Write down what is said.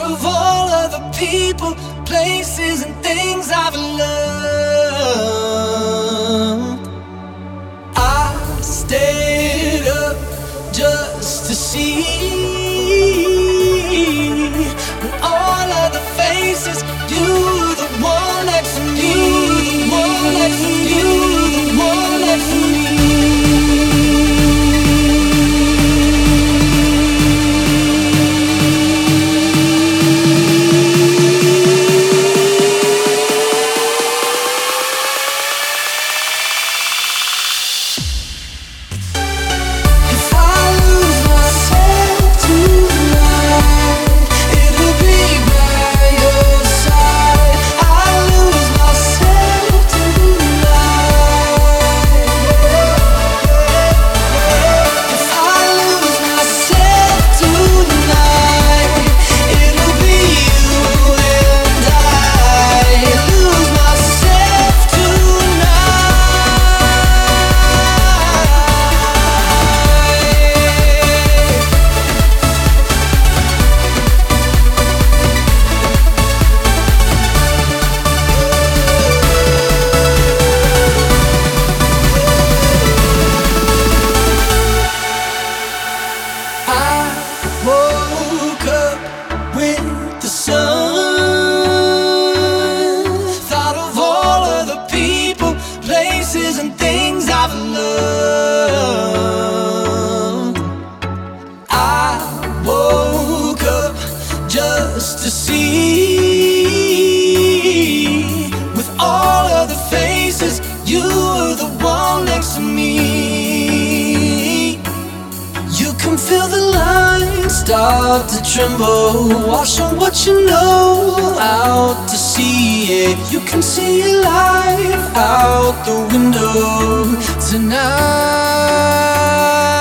out of all of the people, places and things I've loved. I stayed up just to see all of the faces. You the one next to me, you the one next to me, you the one next to me. Start to tremble, wash on what you know, out to see it. You can see your life out the window tonight.